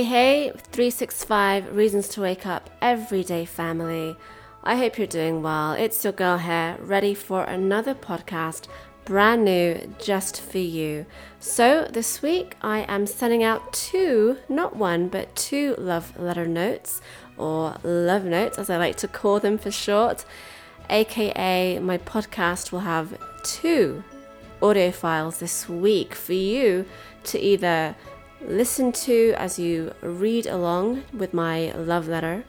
Hey, 365 Reasons to Wake Up Everyday family. I hope you're doing well. It's your girl here, ready for another podcast, brand new, just for you. So this week I am sending out two, not one, but two love letter notes, or love notes as I like to call them for short, aka my podcast will have two audio files this week for you to either listen to as you read along with my love letter,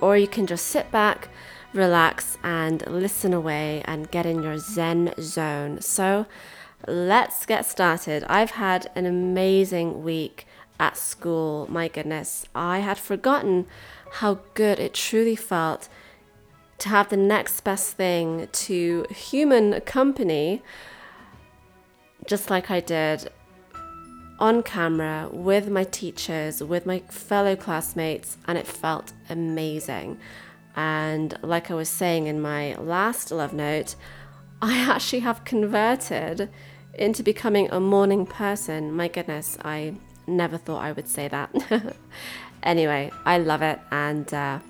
or you can just sit back, relax, and listen away and get in your zen zone. So let's get started. I've had an amazing week at school. My goodness, I had forgotten how good it truly felt to have the next best thing to human company, just like I did on camera with my teachers, with my fellow classmates, and it felt amazing. And like I was saying in my last love note, I actually have converted into becoming a morning person. My goodness, I never thought I would say that. Anyway, I love it, and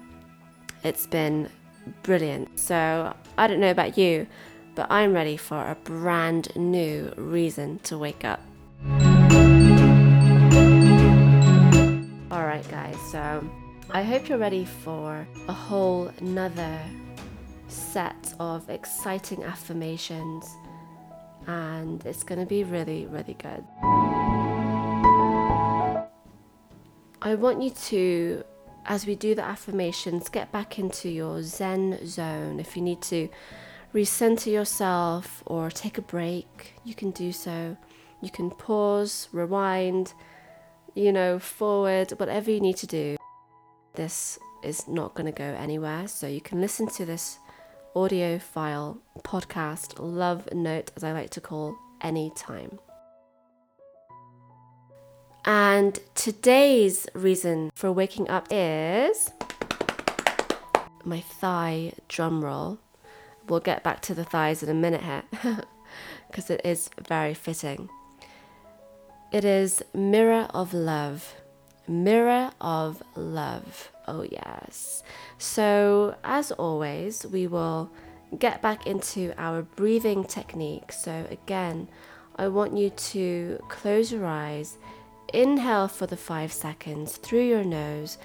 it's been brilliant. So I don't know about you, but I'm ready for a brand new reason to wake up. Alright guys, so I hope you're ready for a whole nother set of exciting affirmations, and it's going to be really, really good. I want you to, as we do the affirmations, get back into your zen zone. If you need to recenter yourself or take a break, you can do so. You can pause, rewind, forward, whatever you need to do. This is not going to go anywhere, so you can listen to this audio file, podcast, love note, as I like to call, anytime. And today's reason for waking up is my thigh drum roll. We'll get back to the thighs in a minute here, because it is very fitting. It is mirror of love. Mirror of love. Oh yes. So as always, we will get back into our breathing technique. So again, I want you to close your eyes, inhale for the 5 seconds through your nose.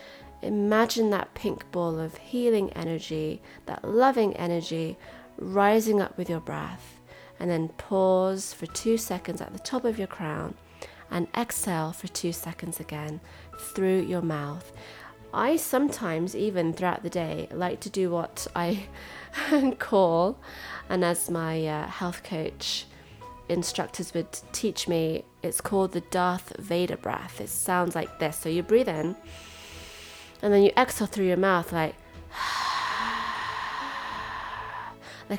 Imagine that pink ball of healing energy, that loving energy rising up with your breath, and then pause for 2 seconds at the top of your crown. And exhale for 2 seconds again through your mouth. I sometimes, even throughout the day, like to do what I call, and as my health coach instructors would teach me, it's called the Darth Vader breath. It sounds like this. So you breathe in, and then you exhale through your mouth like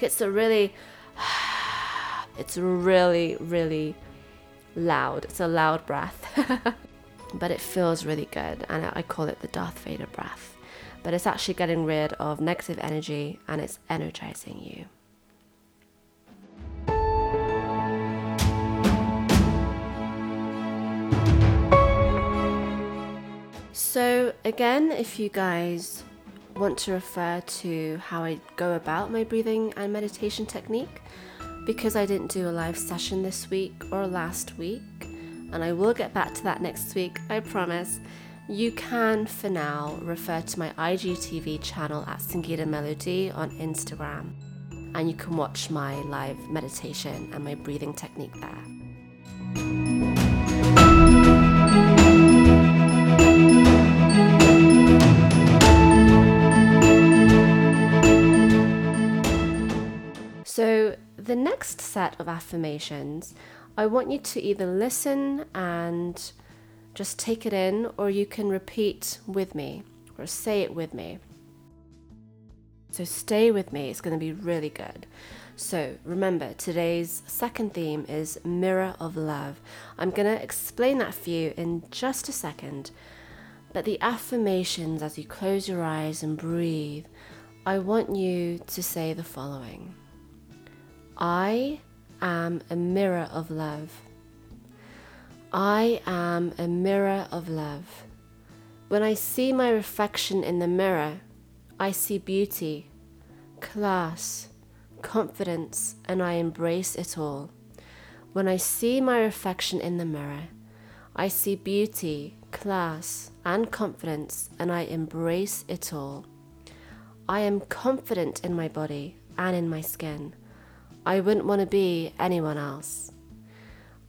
it's really loud. It's a loud breath, but it feels really good, and I call it the Darth Vader breath. But it's actually getting rid of negative energy, and it's energizing you. So again, if you guys want to refer to how I go about my breathing and meditation technique, because I didn't do a live session this week or last week, and I will get back to that next week, I promise, you can for now refer to my IGTV channel at Sangeeta Melody on Instagram, and you can watch my live meditation and my breathing technique there. So the next set of affirmations, I want you to either listen and just take it in, or you can repeat with me or say it with me. So stay with me, it's going to be really good. So remember, today's second theme is mirror of love. I'm going to explain that for you in just a second. But the affirmations, as you close your eyes and breathe, I want you to say the following. I am a mirror of love. I am a mirror of love. When I see my reflection in the mirror, I see beauty, class, confidence, and I embrace it all. When I see my reflection in the mirror, I see beauty, class, and confidence, and I embrace it all. I am confident in my body and in my skin. I wouldn't want to be anyone else.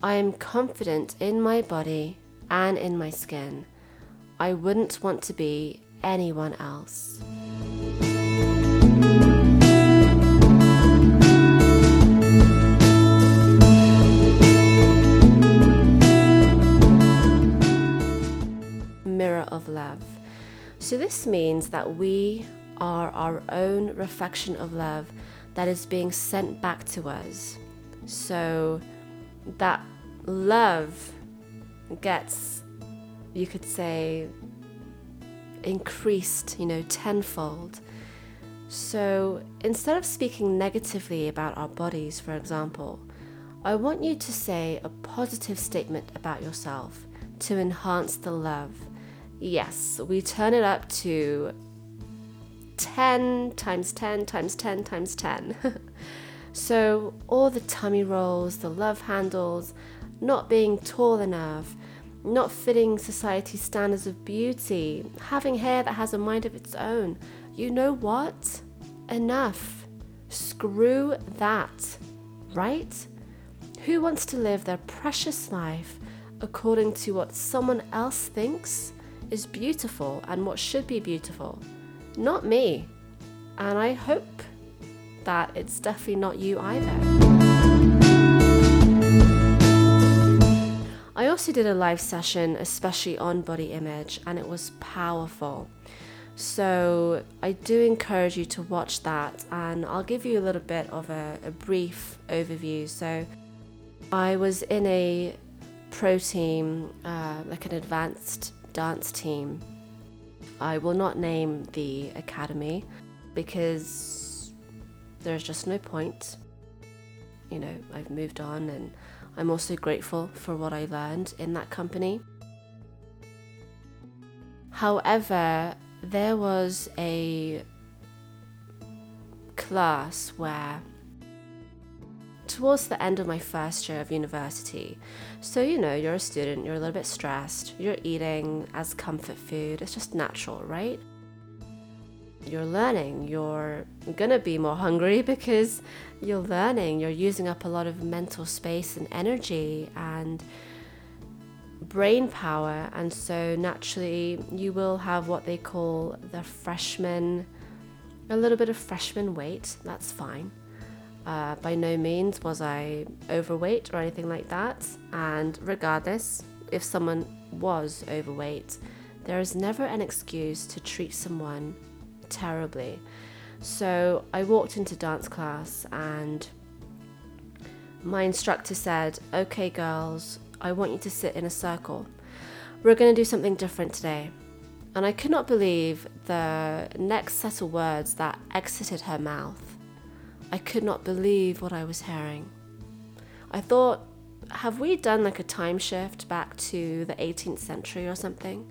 I am confident in my body and in my skin. I wouldn't want to be anyone else. Of love. So this means that we are our own reflection of love that is being sent back to us. So that love gets, you could say, increased, tenfold. So instead of speaking negatively about our bodies, for example, I want you to say a positive statement about yourself to enhance the love. Yes, we turn it up to 10 times 10 times 10 times 10. So all the tummy rolls, the love handles, not being tall enough, not fitting society's standards of beauty, having hair that has a mind of its own. You know what? Enough. Screw that, right? Who wants to live their precious life according to what someone else thinks is beautiful and what should be beautiful? Not me. And I hope that it's definitely not you either. I also did a live session especially on body image, and it was powerful. So I do encourage you to watch that, and I'll give you a little bit of a brief overview. So I was in a pro team, like an advanced dance team. I will not name the academy because there's just no point. I've moved on, and I'm also grateful for what I learned in that company. However, there was a class where towards the end of my first year of university. So, you're a student, you're a little bit stressed, you're eating as comfort food, it's just natural, right? You're learning, you're gonna be more hungry because you're learning, you're using up a lot of mental space and energy and brain power, and so naturally you will have what they call a little bit of freshman weight, that's fine. By no means was I overweight or anything like that, and regardless, if someone was overweight, there is never an excuse to treat someone terribly. So I walked into dance class and my instructor said, "Okay girls, I want you to sit in a circle. We're going to do something different today." And I could not believe the next set of words that exited her mouth. I could not believe what I was hearing. I thought, have we done like a time shift back to the 18th century or something?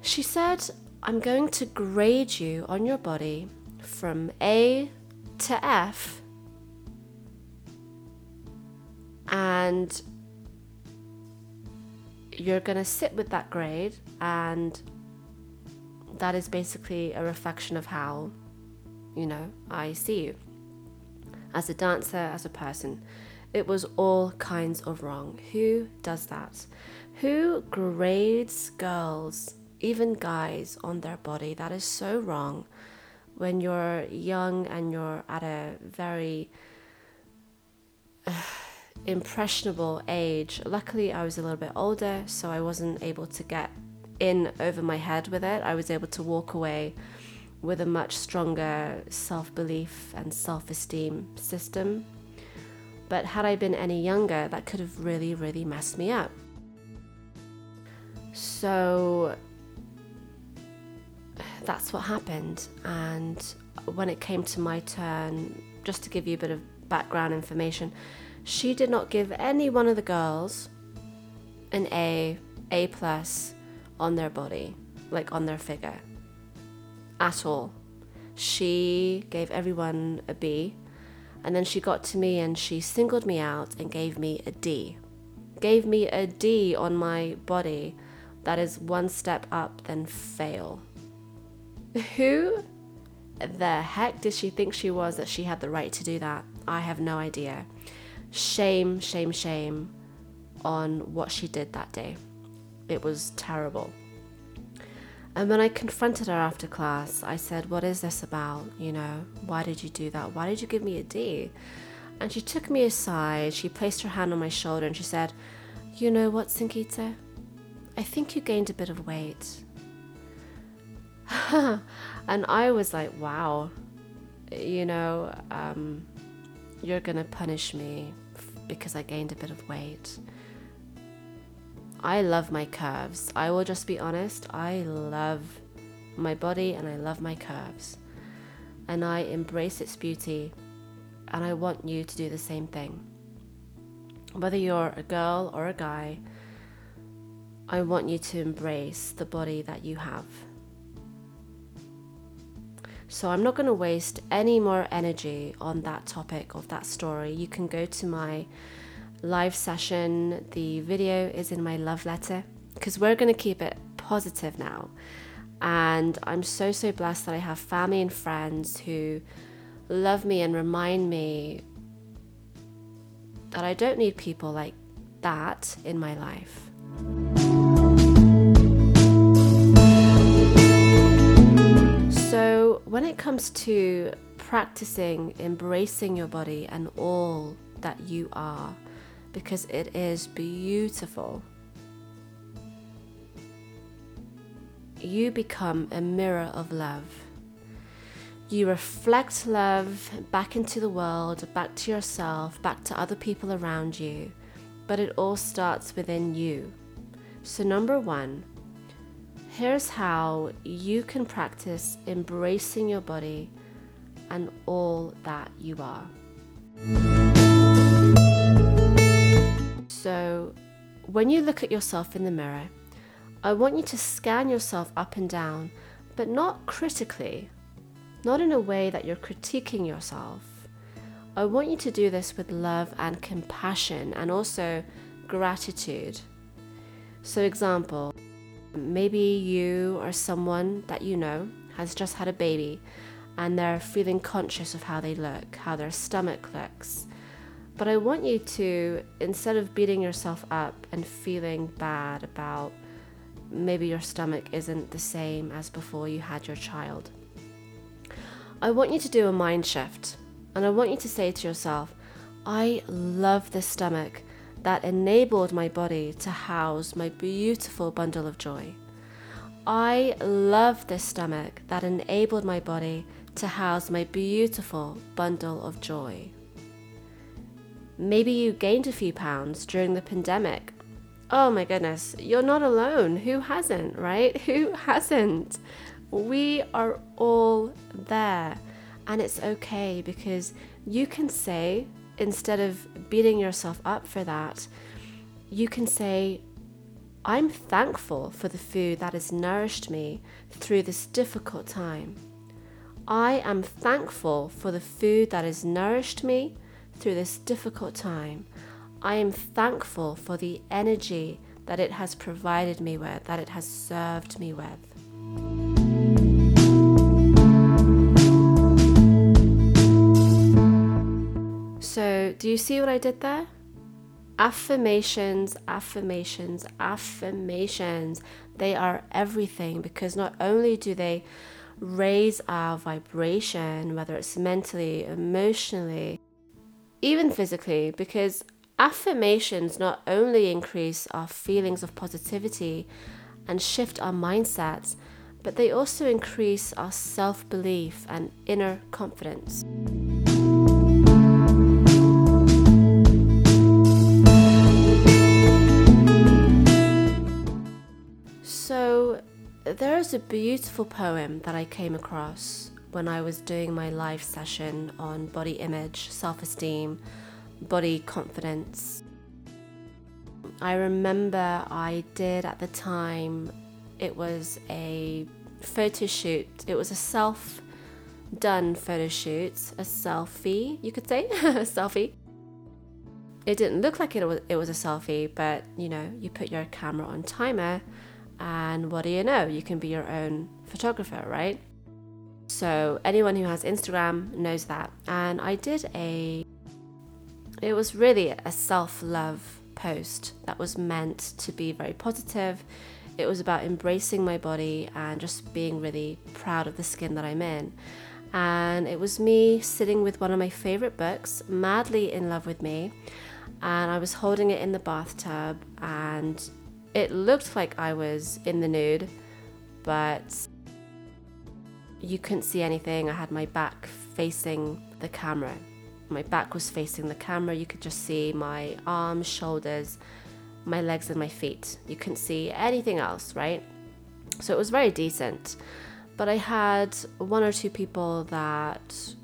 She said, "I'm going to grade you on your body from A to F." And you're going to sit with that grade, and that is basically a reflection of how I see you as a dancer, as a person. It was all kinds of wrong. Who does that? Who grades girls, even guys, on their body? That is so wrong when you're young and you're at a very impressionable age. Luckily, I was a little bit older, so I wasn't able to get in over my head with it. I was able to walk away with a much stronger self-belief and self-esteem system. But had I been any younger, that could have really, really messed me up. So that's what happened. And when it came to my turn, just to give you a bit of background information, she did not give any one of the girls an A+, on their body, like on their figure, at all. She gave everyone a B, and then she got to me and she singled me out and gave me a D. Gave me a D on my body. That is one step up than fail. Who the heck did she think she was that she had the right to do that? I have no idea. Shame, shame, shame on what she did that day. It was terrible. And when I confronted her after class, I said, what is this about? You know, why did you do that? Why did you give me a D? And she took me aside, she placed her hand on my shoulder and she said, you know what, Sangeeta? I think you gained a bit of weight. And I was like, wow, you know, you're gonna punish me because I gained a bit of weight. I love my curves. I will just be honest. I love my body and I love my curves. And I embrace its beauty. And I want you to do the same thing. Whether you're a girl or a guy, I want you to embrace the body that you have. So I'm not going to waste any more energy on that topic of that story. You can go to my live session. The video is in my love letter because we're going to keep it positive now. And I'm so, so blessed that I have family and friends who love me and remind me that I don't need people like that in my life. So when it comes to practicing embracing your body and all that you are, because it is beautiful, you become a mirror of love. You reflect love back into the world, back to yourself, back to other people around you, but it all starts within you. So number one, here's how you can practice embracing your body and all that you are. So when you look at yourself in the mirror, I want you to scan yourself up and down, but not critically. Not in a way that you're critiquing yourself. I want you to do this with love and compassion and also gratitude. So example, maybe you or someone that you know has just had a baby and they're feeling conscious of how they look, how their stomach looks. But I want you to, instead of beating yourself up and feeling bad about maybe your stomach isn't the same as before you had your child, I want you to do a mind shift and I want you to say to yourself, I love this stomach that enabled my body to house my beautiful bundle of joy. I love this stomach that enabled my body to house my beautiful bundle of joy. Maybe you gained a few pounds during the pandemic. Oh my goodness, you're not alone. Who hasn't, right? Who hasn't? We are all there and it's okay because you can say, instead of beating yourself up for that, you can say, I'm thankful for the food that has nourished me through this difficult time. I am thankful for the food that has nourished me through this difficult time. I am thankful for the energy that it has provided me with, that it has served me with. So, do you see what I did there? Affirmations, affirmations, affirmations. They are everything because not only do they raise our vibration, whether it's mentally, emotionally, even physically, because affirmations not only increase our feelings of positivity and shift our mindsets, but they also increase our self-belief and inner confidence. So there is a beautiful poem that I came across when I was doing my live session on body image, self-esteem, body confidence. I remember I did at the time It was a photo shoot. It was a self-done photo shoot, a selfie, you could say, a selfie. It didn't look like it was a selfie, but you know, you put your camera on timer and what do you know? You can be your own photographer, right? So anyone who has Instagram knows that. And I did it was really a self-love post that was meant to be very positive. It was about embracing my body and just being really proud of the skin that I'm in. And it was me sitting with one of my favorite books, Madly in Love with Me. And I was holding it in the bathtub and it looked like I was in the nude, but you couldn't see anything. I had my back facing the camera. My back was facing the camera. You could just see my arms, shoulders, my legs and my feet. You couldn't see anything else, right? So it was very decent. But I had one or two people that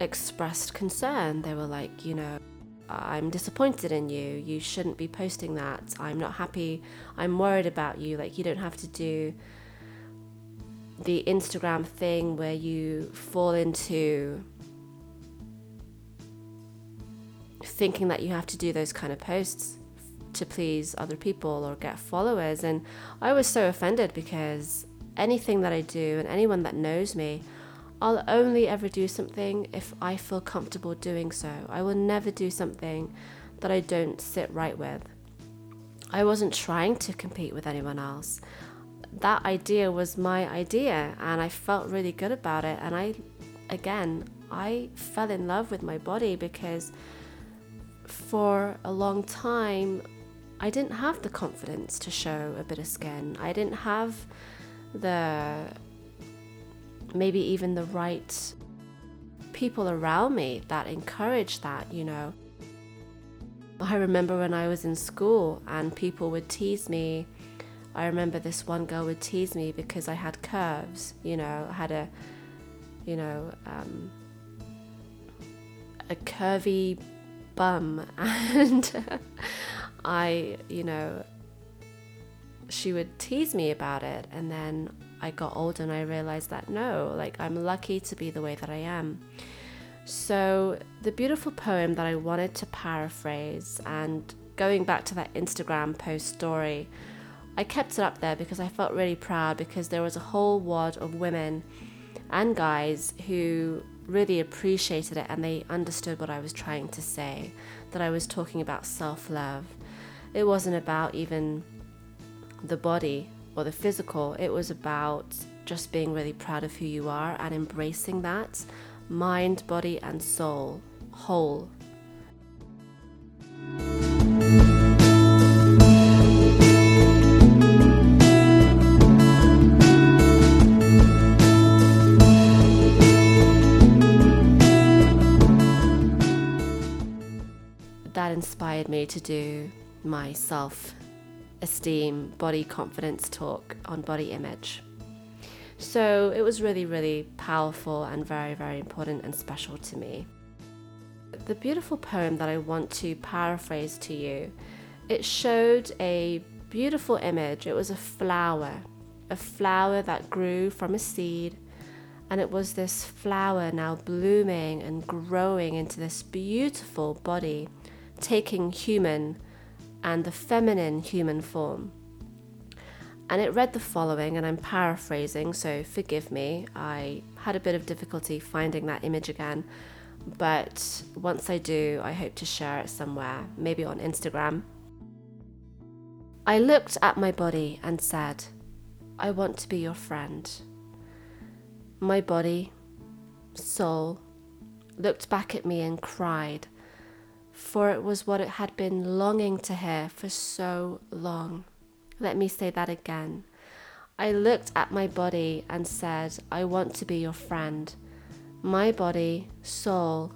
expressed concern. They were like, you know, I'm disappointed in you. You shouldn't be posting that. I'm not happy. I'm worried about you. Like, you don't have to do the Instagram thing where you fall into thinking that you have to do those kind of posts to please other people or get followers. And I was so offended because anything that I do and anyone that knows me, I'll only ever do something if I feel comfortable doing so. I will never do something that I don't sit right with. I wasn't trying to compete with anyone else. That idea was my idea and I felt really good about it. And I fell in love with my body because for a long time, I didn't have the confidence to show a bit of skin. I didn't have maybe even the right people around me that encourage that, you know. I remember when I was in school and people would tease me. I remember this one girl would tease me because I had curves, you know, I had a curvy bum and she would tease me about it. And then I got older and I realized that no, like I'm lucky to be the way that I am. So the beautiful poem that I wanted to paraphrase, and going back to that Instagram post story, I kept it up there because I felt really proud because there was a whole wad of women and guys who really appreciated it and they understood what I was trying to say, that I was talking about self-love. It wasn't about even the body or the physical, it was about just being really proud of who you are and embracing that, mind, body and soul, whole. That inspired me to do my self-esteem, body confidence talk on body image. So it was really, really powerful and very, very important and special to me. The beautiful poem that I want to paraphrase to you, it showed a beautiful image. It was a flower that grew from a seed, and it was this flower now blooming and growing into this beautiful body, taking human and the feminine human form. And it read the following, and I'm paraphrasing, so forgive me. I had a bit of difficulty finding that image again, but once I do, I hope to share it somewhere, maybe on Instagram. I looked at my body and said, I want to be your friend. My body, soul, looked back at me and cried, for it was what it had been longing to hear for so long. Let me say that again. I looked at my body and said, I want to be your friend. My body, soul,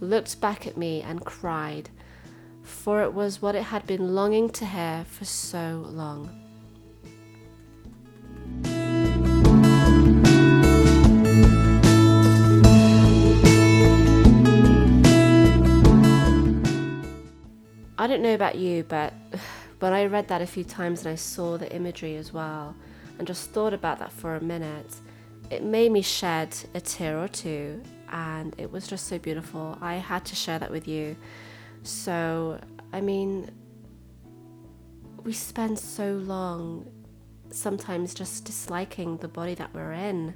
looked back at me and cried, for it was what it had been longing to hear for so long. I don't know about you, but when I read that a few times and I saw the imagery as well, and just thought about that for a minute, it made me shed a tear or two, and it was just so beautiful. I had to share that with you. So, I mean, we spend so long sometimes just disliking the body that we're in,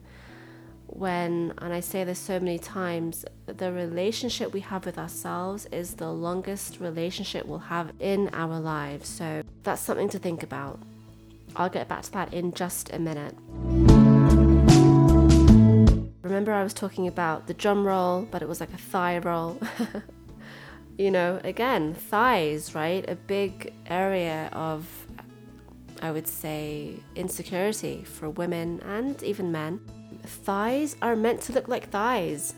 when, and I say this so many times, the relationship we have with ourselves is the longest relationship we'll have in our lives. So that's something to think about. I'll get back to that in just a minute. Remember I was talking about the drum roll, but it was like a thigh roll. You know, again, thighs, right? A big area of, I would say, insecurity for women and even men. Thighs are meant to look like thighs.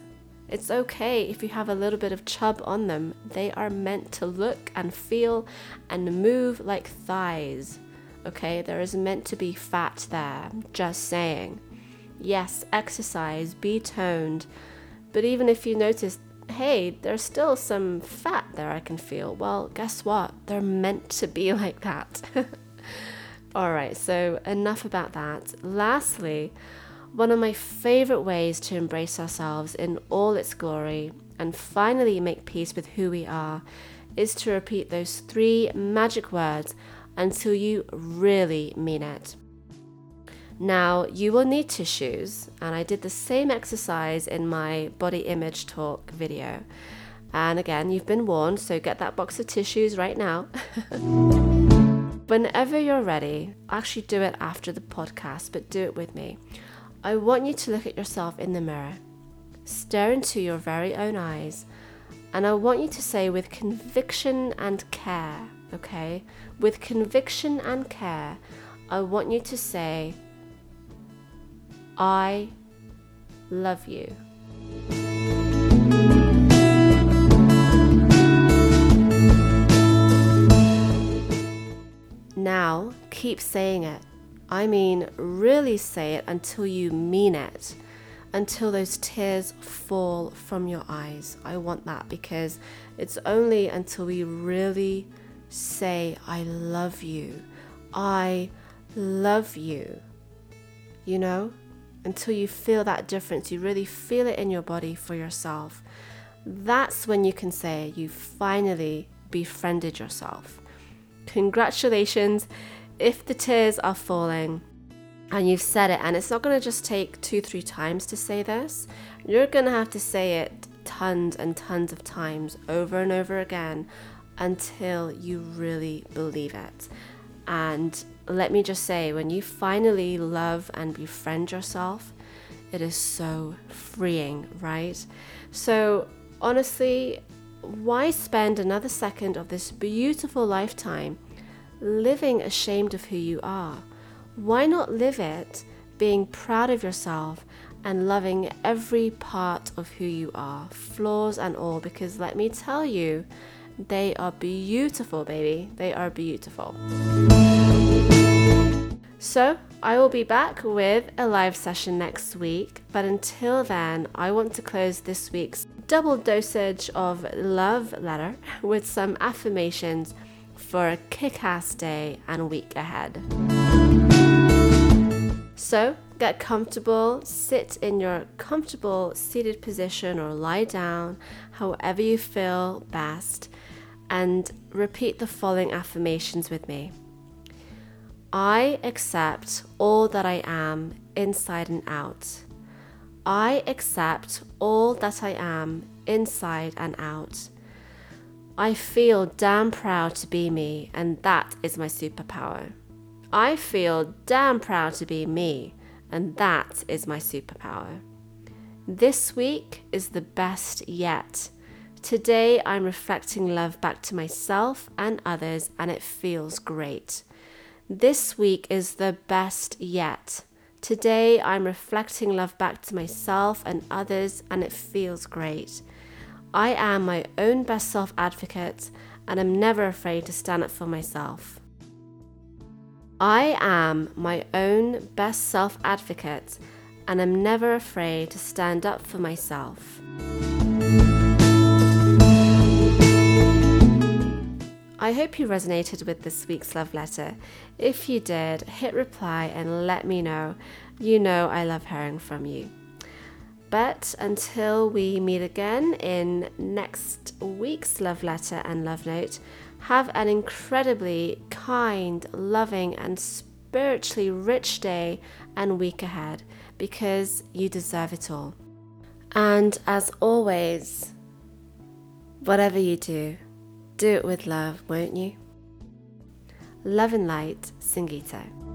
It's okay if you have a little bit of chub on them. They are meant to look and feel and move like thighs. Okay, there is meant to be fat there. Just saying. Yes, exercise, be toned. But even if you notice, hey, there's still some fat there I can feel. Well, guess what? They're meant to be like that. All right, so enough about that. Lastly, one of my favorite ways to embrace ourselves in all its glory and finally make peace with who we are is to repeat those three magic words until you really mean it. Now, you will need tissues, and I did the same exercise in my body image talk video. And again, you've been warned, so get that box of tissues right now. Whenever you're ready, actually do it after the podcast, but do it with me. I want you to look at yourself in the mirror, stare into your very own eyes, and I want you to say with conviction and care, okay? With conviction and care, I want you to say, I love you. Now, keep saying it. I mean, really say it until you mean it, until those tears fall from your eyes. I want that, because it's only until we really say, I love you, I love you, you know, until you feel that difference, you really feel it in your body for yourself. That's when you can say you finally befriended yourself. Congratulations. If the tears are falling and you've said it, and it's not going to just take 2-3 times to say this, you're going to have to say it tons and tons of times over and over again until you really believe it. And let me just say, when you finally love and befriend yourself, it is so freeing, right? So honestly, why spend another second of this beautiful lifetime living ashamed of who you are? Why not live it being proud of yourself and loving every part of who you are, flaws and all? Because let me tell you, they are beautiful, baby. They are beautiful. So I will be back with a live session next week, but until then, I want to close this week's double dosage of love letter with some affirmations for a kick-ass day and week ahead. So get comfortable, sit in your comfortable seated position or lie down, however you feel best, and repeat the following affirmations with me. I accept all that I am inside and out. I accept all that I am inside and out. I feel damn proud to be me, and that is my superpower. I feel damn proud to be me, and that is my superpower. This week is the best yet. Today I'm reflecting love back to myself and others, and it feels great. This week is the best yet. Today I'm reflecting love back to myself and others, and it feels great. I am my own best self-advocate, and I'm never afraid to stand up for myself. I am my own best self-advocate, and I'm never afraid to stand up for myself. I hope you resonated with this week's love letter. If you did, hit reply and let me know. You know I love hearing from you. But until we meet again in next week's love letter and love note, have an incredibly kind, loving, and spiritually rich day and week ahead, because you deserve it all. And as always, whatever you do, do it with love, won't you? Love and light, Sangeeta.